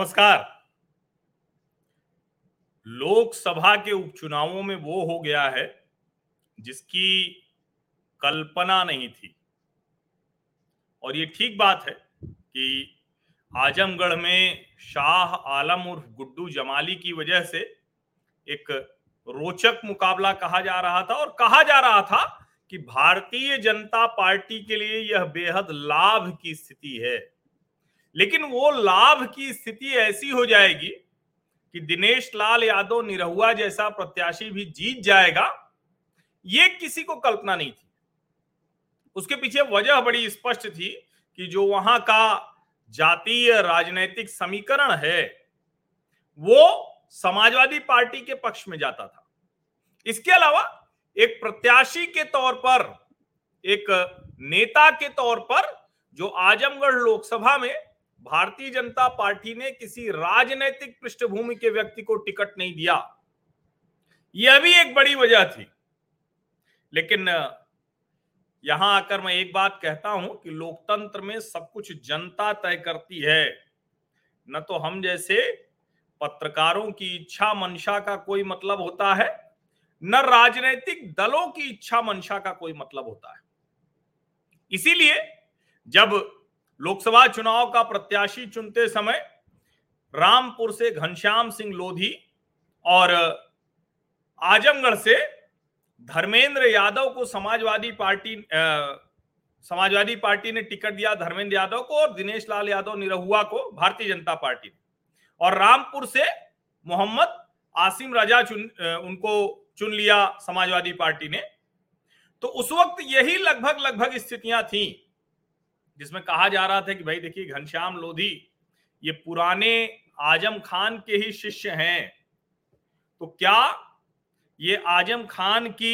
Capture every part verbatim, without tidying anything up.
नमस्कार। लोकसभा के उपचुनावों में वो हो गया है जिसकी कल्पना नहीं थी, और ये ठीक बात है कि आजमगढ़ में शाह आलम उर्फ गुड्डू जमाली की वजह से एक रोचक मुकाबला कहा जा रहा था, और कहा जा रहा था कि भारतीय जनता पार्टी के लिए यह बेहद लाभ की स्थिति है। लेकिन वो लाभ की स्थिति ऐसी हो जाएगी कि दिनेश लाल यादव निरहुआ जैसा प्रत्याशी भी जीत जाएगा, ये किसी को कल्पना नहीं थी। उसके पीछे वजह बड़ी स्पष्ट थी कि जो वहां का जातीय राजनीतिक समीकरण है वो समाजवादी पार्टी के पक्ष में जाता था। इसके अलावा एक प्रत्याशी के तौर पर, एक नेता के तौर पर, जो आजमगढ़ लोकसभा में भारतीय जनता पार्टी ने किसी राजनीतिक पृष्ठभूमि के व्यक्ति को टिकट नहीं दिया, यह भी एक बड़ी वजह थी। लेकिन यहां आकर मैं एक बात कहता हूं कि लोकतंत्र में सब कुछ जनता तय करती है, न तो हम जैसे पत्रकारों की इच्छा मंशा का कोई मतलब होता है, न राजनीतिक दलों की इच्छा मंशा का कोई मतलब होता है। इसीलिए जब लोकसभा चुनाव का प्रत्याशी चुनते समय रामपुर से घनश्याम सिंह लोधी और आजमगढ़ से धर्मेंद्र यादव को समाजवादी पार्टी आ, समाजवादी पार्टी ने टिकट दिया, धर्मेंद्र यादव को, और दिनेश लाल यादव निरहुआ को भारतीय जनता पार्टी ने, और रामपुर से मोहम्मद आसिम राजा चुन आ, उनको चुन लिया समाजवादी पार्टी ने। तो उस वक्त यही लगभग लगभग स्थितियां थी जिसमें कहा जा रहा था कि भाई देखिए, घनश्याम लोधी ये पुराने आजम खान के ही शिष्य हैं, तो क्या ये आजम खान की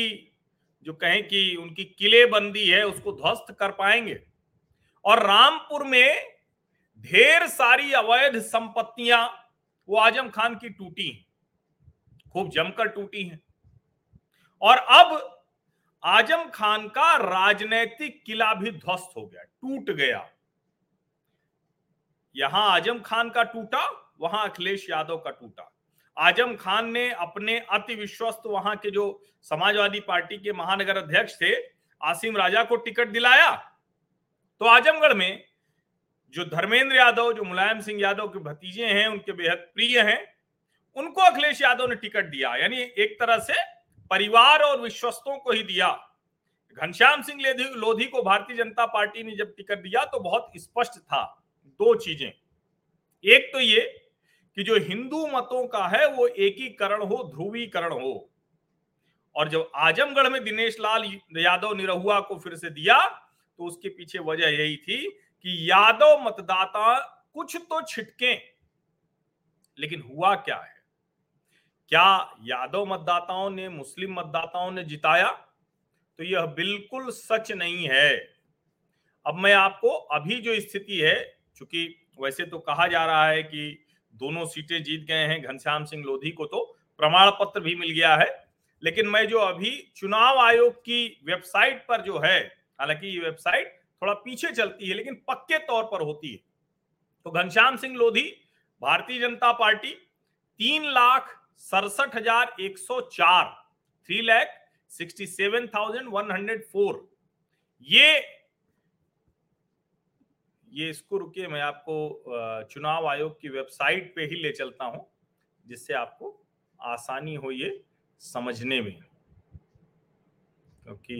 जो कहें कि उनकी किलेबंदी है उसको ध्वस्त कर पाएंगे? और रामपुर में ढेर सारी अवैध संपत्तियां वो आजम खान की टूटी, खूब जमकर टूटी हैं, और अब आजम खान का राजनीतिक किला भी ध्वस्त हो गया, टूट गया। यहां आजम खान का टूटा, वहां अखिलेश यादव का टूटा। आजम खान ने अपने अति विश्वस्त वहां के जो समाजवादी पार्टी के महानगर अध्यक्ष थे आसिम राजा को टिकट दिलाया, तो आजमगढ़ में जो धर्मेंद्र यादव, जो मुलायम सिंह यादव के भतीजे हैं, उनके बेहद प्रिय हैं, उनको अखिलेश यादव ने टिकट दिया। यानी एक तरह से परिवार और विश्वस्तों को ही दिया। घनश्याम सिंह लोधी को भारतीय जनता पार्टी ने जब टिकट दिया तो बहुत स्पष्ट था दो चीजें। एक तो ये कि जो हिंदू मतों का है वो एकीकरण हो, ध्रुवीकरण हो, और जब आजमगढ़ में दिनेश लाल यादव निरहुआ को फिर से दिया तो उसके पीछे वजह यही थी कि यादव मतदाता कुछ तो छिटके। लेकिन हुआ क्या है? क्या यादव मतदाताओं ने मुस्लिम मतदाताओं ने जिताया? तो यह बिल्कुल सच नहीं है। अब मैं आपको अभी जो स्थिति है, चूंकि वैसे तो कहा जा रहा है कि दोनों सीटें जीत गए हैं, घनश्याम सिंह लोधी को तो प्रमाण पत्र भी मिल गया है, लेकिन मैं जो अभी चुनाव आयोग की वेबसाइट पर जो है, हालांकि ये वेबसाइट थोड़ा पीछे चलती है लेकिन पक्के तौर पर होती है, तो घनश्याम सिंह लोधी भारतीय जनता पार्टी तीन लाख सड़सठ हजार एक सौ चार, three lakh sixty seven thousand one hundred four, ये ये इसको रुकिए, मैं आपको चुनाव आयोग की वेबसाइट पे ही ले चलता हूं जिससे आपको आसानी हो ये समझने में, क्योंकि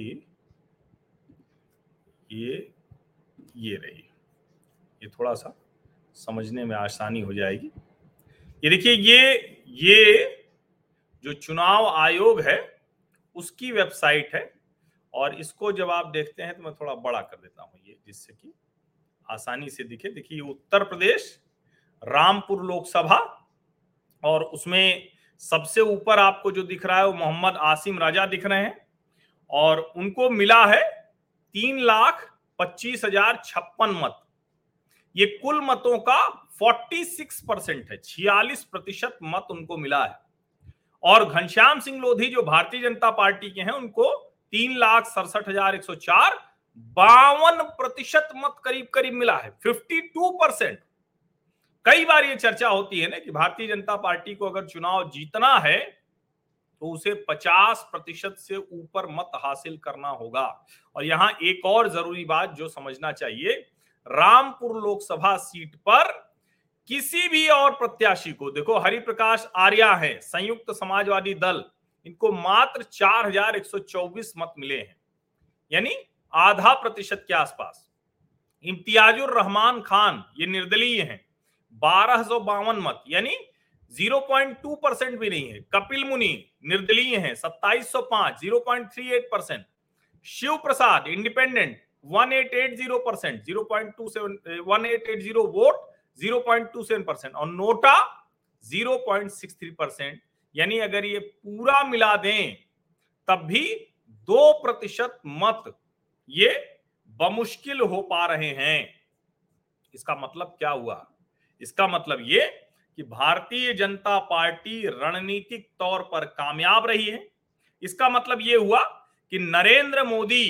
ये ये रही, ये थोड़ा सा समझने में आसानी हो जाएगी। ये देखिए, ये ये जो चुनाव आयोग है उसकी वेबसाइट है, और इसको जब आप देखते हैं तो मैं थोड़ा बड़ा कर देता हूं ये, जिससे कि आसानी से दिखे। देखिए, उत्तर प्रदेश रामपुर लोकसभा, और उसमें सबसे ऊपर आपको जो दिख रहा है वो मोहम्मद आसिम राजा दिख रहे हैं, और उनको मिला है तीन लाख पच्चीस हजार छप्पन मत। ये कुल मतों का छियालीस परसेंट है, छियालीस प्रतिशत मत उनको मिला है। और घनश्याम सिंह लोधी जो भारतीय जनता पार्टी के हैं उनको तीन लाख सड़सठ हजार एक सौ चार बावन प्रतिशत मत करीब करीब मिला है, फिफ्टी टू परसेंट। कई बार ये चर्चा होती है ना कि भारतीय जनता पार्टी को अगर चुनाव जीतना है तो उसे पचास प्रतिशत से ऊपर मत हासिल करना होगा। और यहां एक और जरूरी बात जो समझना चाहिए, रामपुर लोकसभा सीट पर किसी भी और प्रत्याशी को, देखो हरिप्रकाश आर्या हैं संयुक्त समाजवादी दल, इनको मात्र चार हजार एक सौ चौबीस मत मिले हैं, यानी आधा प्रतिशत के आसपास। इम्तियाजुर रहमान खान, ये निर्दलीय हैं, बारह सौ बावन मत, यानी ज़ीरो पॉइंट टू परसेंट भी नहीं है। कपिल मुनि निर्दलीय हैं, सत्ताईस सौ पांच, zero point three eight percent. Shiv Prasad independent अठारह सौ अस्सी percent, zero point two seven, अठारह सौ अस्सी vote, zero point two seven percent. और NOTA zero point six three percent, यानी अगर ये पूरा मिला दें तब भी दो प्रतिशत मत ये बमुश्किल हो पा रहे हैं। इसका मतलब क्या हुआ? इसका मतलब ये कि भारतीय जनता पार्टी रणनीतिक तौर पर कामयाब रही है। इसका मतलब ये हुआ कि नरेंद्र मोदी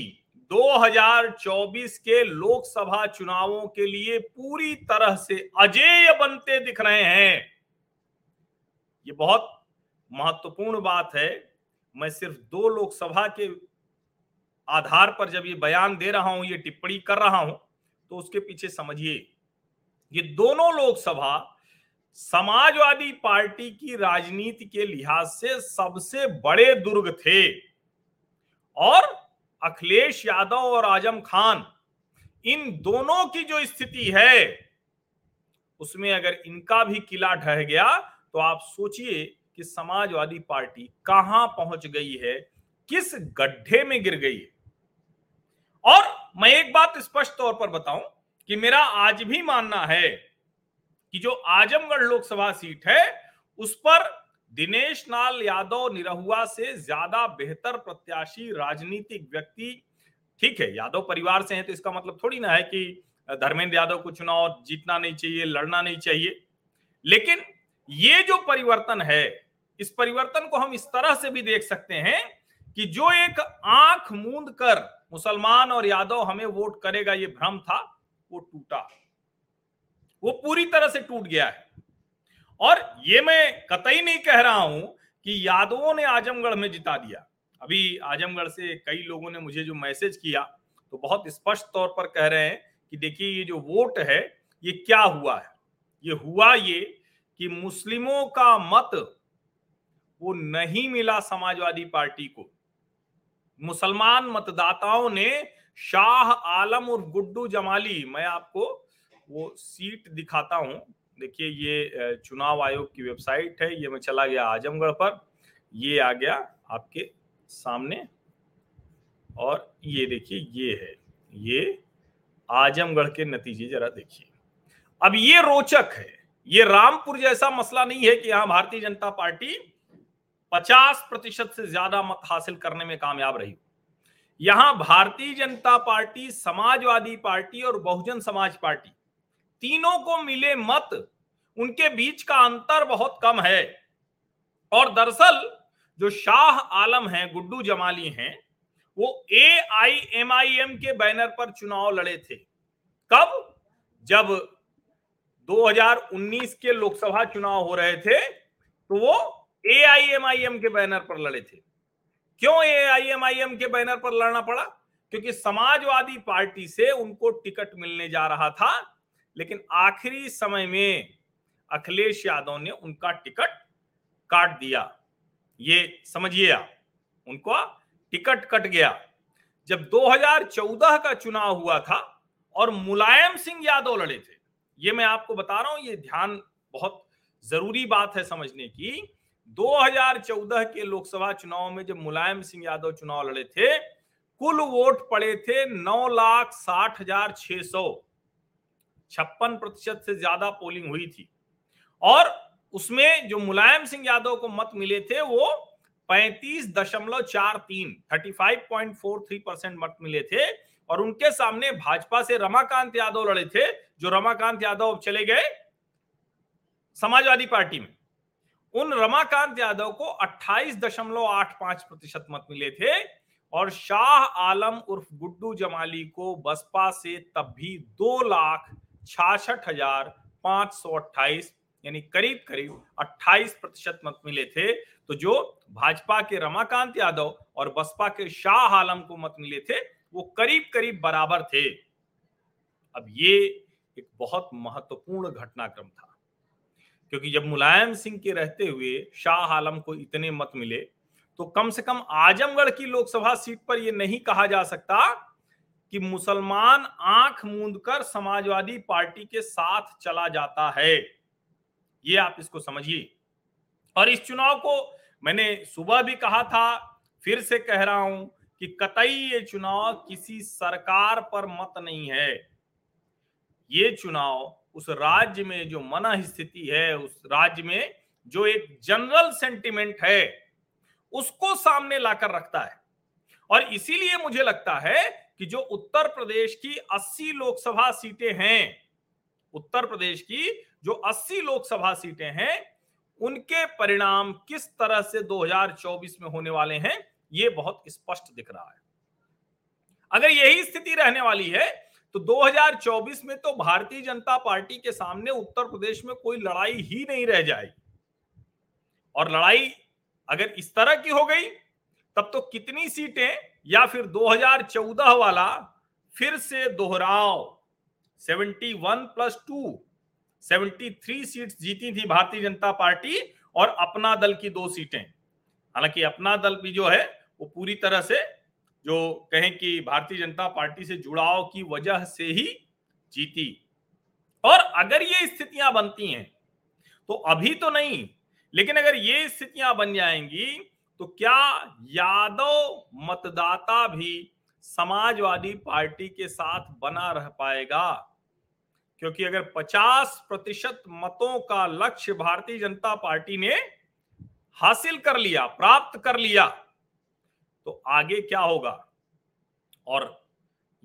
दो हजार चौबीस के लोकसभा चुनावों के लिए पूरी तरह से अजेय बनते दिख रहे हैं। ये बहुत महत्वपूर्ण बात है। मैं सिर्फ दो लोकसभा के आधार पर जब ये बयान दे रहा हूं, ये टिप्पणी कर रहा हूं, तो उसके पीछे समझिए, ये दोनों लोकसभा समाजवादी पार्टी की राजनीति के लिहाज से सबसे बड़े दुर्ग थे। और अखिलेश यादव और आजम खान, इन दोनों की जो स्थिति है उसमें अगर इनका भी किला ढह गया तो आप सोचिए कि समाजवादी पार्टी कहां पहुंच गई है, किस गड्ढे में गिर गई है। और मैं एक बात स्पष्ट तौर पर बताऊं कि मेरा आज भी मानना है कि जो आजमगढ़ लोकसभा सीट है उस पर दिनेश लाल यादव निरहुआ से ज्यादा बेहतर प्रत्याशी, राजनीतिक व्यक्ति, ठीक है यादव परिवार से हैं तो इसका मतलब थोड़ी ना है कि धर्मेंद्र यादव को चुनाव जीतना नहीं चाहिए, लड़ना नहीं चाहिए। लेकिन ये जो परिवर्तन है, इस परिवर्तन को हम इस तरह से भी देख सकते हैं कि जो एक आंख मूंद कर मुसलमान और यादव हमें वोट करेगा ये भ्रम था, वो टूटा, वो पूरी तरह से टूट गया है। और ये मैं कतई नहीं कह रहा हूं कि यादवों ने आजमगढ़ में जिता दिया। अभी आजमगढ़ से कई लोगों ने मुझे जो मैसेज किया तो बहुत स्पष्ट तौर पर कह रहे हैं कि देखिए ये जो वोट है ये क्या हुआ है, ये हुआ ये कि मुस्लिमों का मत वो नहीं मिला समाजवादी पार्टी को। मुसलमान मतदाताओं ने शाह आलम और गुड्डू जमाली, मैं आपको वो सीट दिखाता हूं, देखिए ये चुनाव आयोग की वेबसाइट है, ये मैं चला गया आजमगढ़ पर, ये आ गया आपके सामने और ये देखिए ये है, ये आजमगढ़ के नतीजे जरा देखिए। अब ये रोचक है, ये रामपुर जैसा मसला नहीं है कि यहां भारतीय जनता पार्टी पचास प्रतिशत से ज्यादा मत हासिल करने में कामयाब रही। यहां भारतीय जनता पार्टी, समाजवादी पार्टी और बहुजन समाज पार्टी, तीनों को मिले मत, उनके बीच का अंतर बहुत कम है। और दरअसल जो शाह आलम हैं, गुड्डू जमाली हैं, वो A I M I M के बैनर पर चुनाव लड़े थे। कब? जब दो हजार उन्नीस के लोकसभा चुनाव हो रहे थे तो वो A I M I M के बैनर पर लड़े थे। क्यों A I M I M के बैनर पर लड़ना पड़ा? क्योंकि समाजवादी पार्टी से उनको टिकट मिलने जा रहा था, लेकिन आखिरी समय में अखिलेश यादव ने उनका टिकट काट दिया। ये समझिए आप, उनका टिकट कट गया। जब दो हजार चौदह का चुनाव हुआ था और मुलायम सिंह यादव लड़े थे, ये मैं आपको बता रहा हूं, ये ध्यान बहुत जरूरी बात है समझने की। दो हजार चौदह के लोकसभा चुनाव में जब मुलायम सिंह यादव चुनाव लड़े थे, कुल वोट पड़े थे नौ लाख साठ हजार छह सौ, छप्पन प्रतिशत से ज्यादा पोलिंग हुई थी। और उसमें जो मुलायम सिंह यादव को मत मिले थे वो पैंतीस दशमलव चार तीन, पैंतीस दशमलव चार तीन परसेंट मत मिले थे। और उनके सामने भाजपा से रमा कांत यादव लड़े थे, जो रमा कांत यादव चले गए समाजवादी पार्टी में। उन रमाकांत यादव को अट्ठाईस दशमलव आठ पांच प्रतिशत मत मिले थे और शाह आलम उर्फ गुड्डू जमाली को बसपा से तब भी दो लाख छियासठ हजार पांच सौ अट्ठाईस, यानी करीब करीब अट्ठाईस प्रतिशत मत मिले थे। तो जो भाजपा के रमा कांत यादव और बसपा के शाह आलम को मत मिले थे वो करीब करीब बराबर थे। अब ये एक बहुत महत्वपूर्ण घटनाक्रम था, क्योंकि जब मुलायम सिंह के रहते हुए शाह आलम को इतने मत मिले तो कम से कम आजमगढ़ की लोकसभा सीट पर यह नहीं कहा जा सकता कि मुसलमान आंख मूंद कर समाजवादी पार्टी के साथ चला जाता है। ये आप इसको समझिए। और इस चुनाव को मैंने सुबह भी कहा था, फिर से कह रहा हूं कि कतई ये चुनाव किसी सरकार पर मत नहीं है। ये चुनाव उस राज्य में जो मना स्थिति है, उस राज्य में जो एक जनरल सेंटिमेंट है, उसको सामने लाकर रखता है। और इसीलिए मुझे लगता है कि जो उत्तर प्रदेश की अस्सी लोकसभा सीटें हैं, उत्तर प्रदेश की जो अस्सी लोकसभा सीटें हैं, उनके परिणाम किस तरह से दो हज़ार चौबीस में होने वाले हैं ये बहुत स्पष्ट दिख रहा है। अगर यही स्थिति रहने वाली है तो दो हज़ार चौबीस में तो भारतीय जनता पार्टी के सामने उत्तर प्रदेश में कोई लड़ाई ही नहीं रह जाएगी। और लड़ाई अगर इस तरह की हो गई तब तो कितनी सीटें, या फिर दो हज़ार चौदह वाला फिर से दोहराओ, इकहत्तर प्लस दो, तिहत्तर सीट्स जीती थी भारतीय जनता पार्टी और अपना दल की दो सीटें। हालांकि अपना दल भी जो है वो पूरी तरह से जो कहें कि भारतीय जनता पार्टी से जुड़ाव की वजह से ही जीती। और अगर ये स्थितियां बनती हैं तो अभी तो नहीं, लेकिन अगर ये स्थितियां बन जाएंगी तो क्या यादव मतदाता भी समाजवादी पार्टी के साथ बना रह पाएगा? क्योंकि अगर पचास प्रतिशत मतों का लक्ष्य भारतीय जनता पार्टी ने हासिल कर लिया, प्राप्त कर लिया, तो आगे क्या होगा? और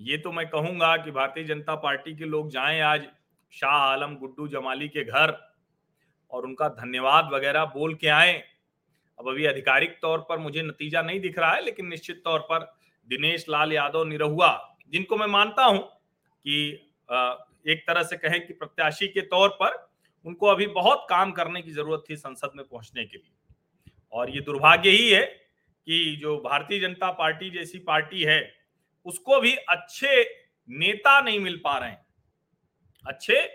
ये तो मैं कहूंगा कि भारतीय जनता पार्टी के लोग जाएं आज शाह आलम, गुड्डू जमाली के घर और उनका धन्यवाद वगैरह बोल के आए। अब अभी आधिकारिक तौर पर मुझे नतीजा नहीं दिख रहा है, लेकिन निश्चित तौर पर दिनेश लाल यादव निरहुआ, जिनको मैं मानता हूं कि एक तरह से कहें कि प्रत्याशी के तौर पर उनको अभी बहुत काम करने की जरूरत थी संसद में पहुंचने के लिए। और ये दुर्भाग्य ही है कि जो भारतीय जनता पार्टी जैसी पार्टी है उसको भी अच्छे नेता नहीं मिल पा रहे हैं, अच्छे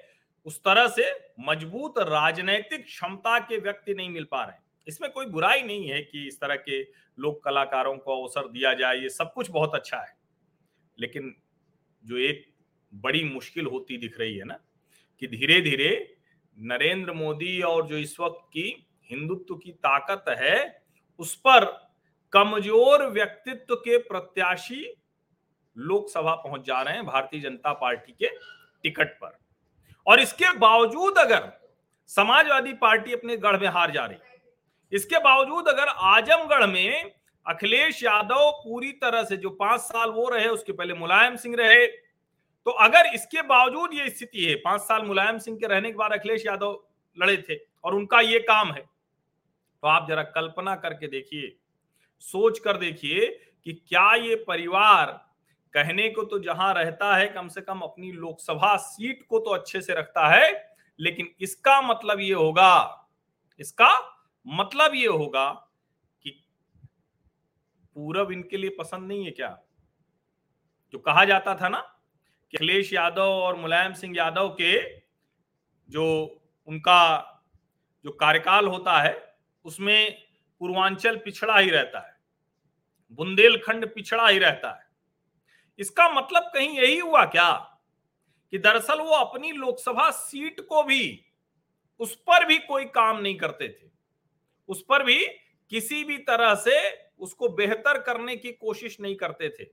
उस तरह से मजबूत राजनीतिक क्षमता के व्यक्ति नहीं मिल पा रहे हैं। इसमें कोई बुराई नहीं है कि इस तरह के लोक कलाकारों को अवसर दिया जाए, ये सब कुछ बहुत अच्छा है। लेकिन जो एक बड़ी मुश्किल होती दिख रही है ना, कि धीरे धीरे नरेंद्र मोदी और जो इस वक्त की हिंदुत्व की ताकत है उस पर कमजोर व्यक्तित्व के प्रत्याशी लोकसभा पहुंच जा रहे हैं भारतीय जनता पार्टी के टिकट पर। और इसके बावजूद अगर समाजवादी पार्टी अपने गढ़ में हार जा रही, इसके बावजूद अगर आजमगढ़ में अखिलेश यादव पूरी तरह से जो पांच साल वो रहे, उसके पहले मुलायम सिंह रहे, तो अगर इसके बावजूद ये स्थिति है, पांच साल मुलायम सिंह के रहने के बाद अखिलेश यादव लड़े थे और उनका ये काम है, तो आप जरा कल्पना करके देखिए, सोच कर देखिए कि क्या ये परिवार कहने को तो जहां रहता है कम से कम अपनी लोकसभा सीट को तो अच्छे से रखता है, लेकिन इसका मतलब ये होगा, इसका मतलब ये होगा कि पूरब इनके लिए पसंद नहीं है क्या? जो कहा जाता था ना कि अखिलेश यादव और मुलायम सिंह यादव के जो उनका जो कार्यकाल होता है उसमें पूर्वांचल पिछड़ा ही रहता है, बुंदेलखंड पिछड़ा ही रहता है। इसका मतलब कहीं यही हुआ क्या कि दरअसल वो अपनी लोकसभा सीट को भी, उस पर भी कोई काम नहीं करते थे, उस पर भी किसी भी तरह से उसको बेहतर करने की कोशिश नहीं करते थे।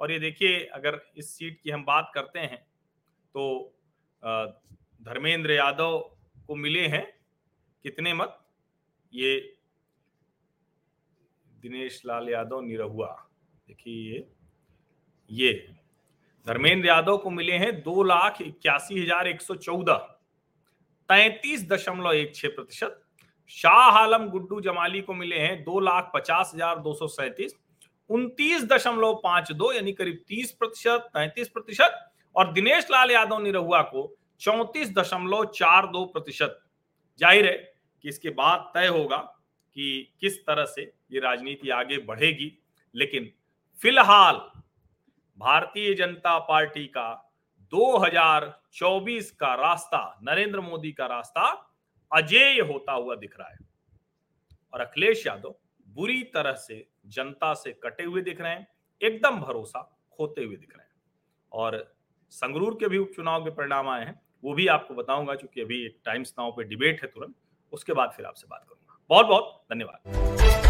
और ये देखिए, अगर इस सीट की हम बात करते हैं तो धर्मेंद्र यादव को मिले हैं कितने मत, ये दिनेश लाल यादव निरहुआ, देखिए ये ये धर्मेंद्र यादव को मिले हैं दो लाख इक्यासी हजार एक सौ चौदह, तैतीस दशमलव एक छह प्रतिशत। शाह आलम गुड्डू जमाली को मिले हैं दो लाख पचास हजार दो सौ सैंतीस, उनतीस दशमलव पांच दो, यानी करीब तीस प्रतिशत, तैतीस प्रतिशत। और दिनेश लाल यादव निरहुआ को चौंतीस दशमलव चार दो प्रतिशत। जाहिर है कि इसके बाद तय होगा कि किस तरह से ये राजनीति आगे बढ़ेगी, लेकिन फिलहाल भारतीय जनता पार्टी का दो हज़ार चौबीस का रास्ता, नरेंद्र मोदी का रास्ता अजेय होता हुआ दिख रहा है और अखिलेश यादव बुरी तरह से जनता से कटे हुए दिख रहे हैं, एकदम भरोसा खोते हुए दिख रहे हैं। और संगरूर के भी उपचुनाव के परिणाम आए हैं, वो भी आपको बताऊंगा, क्योंकि अभी एक टाइम्स नाउ पे डिबेट है तुरंत, उसके बाद फिर आपसे बात करूंगा। बहुत बहुत धन्यवाद।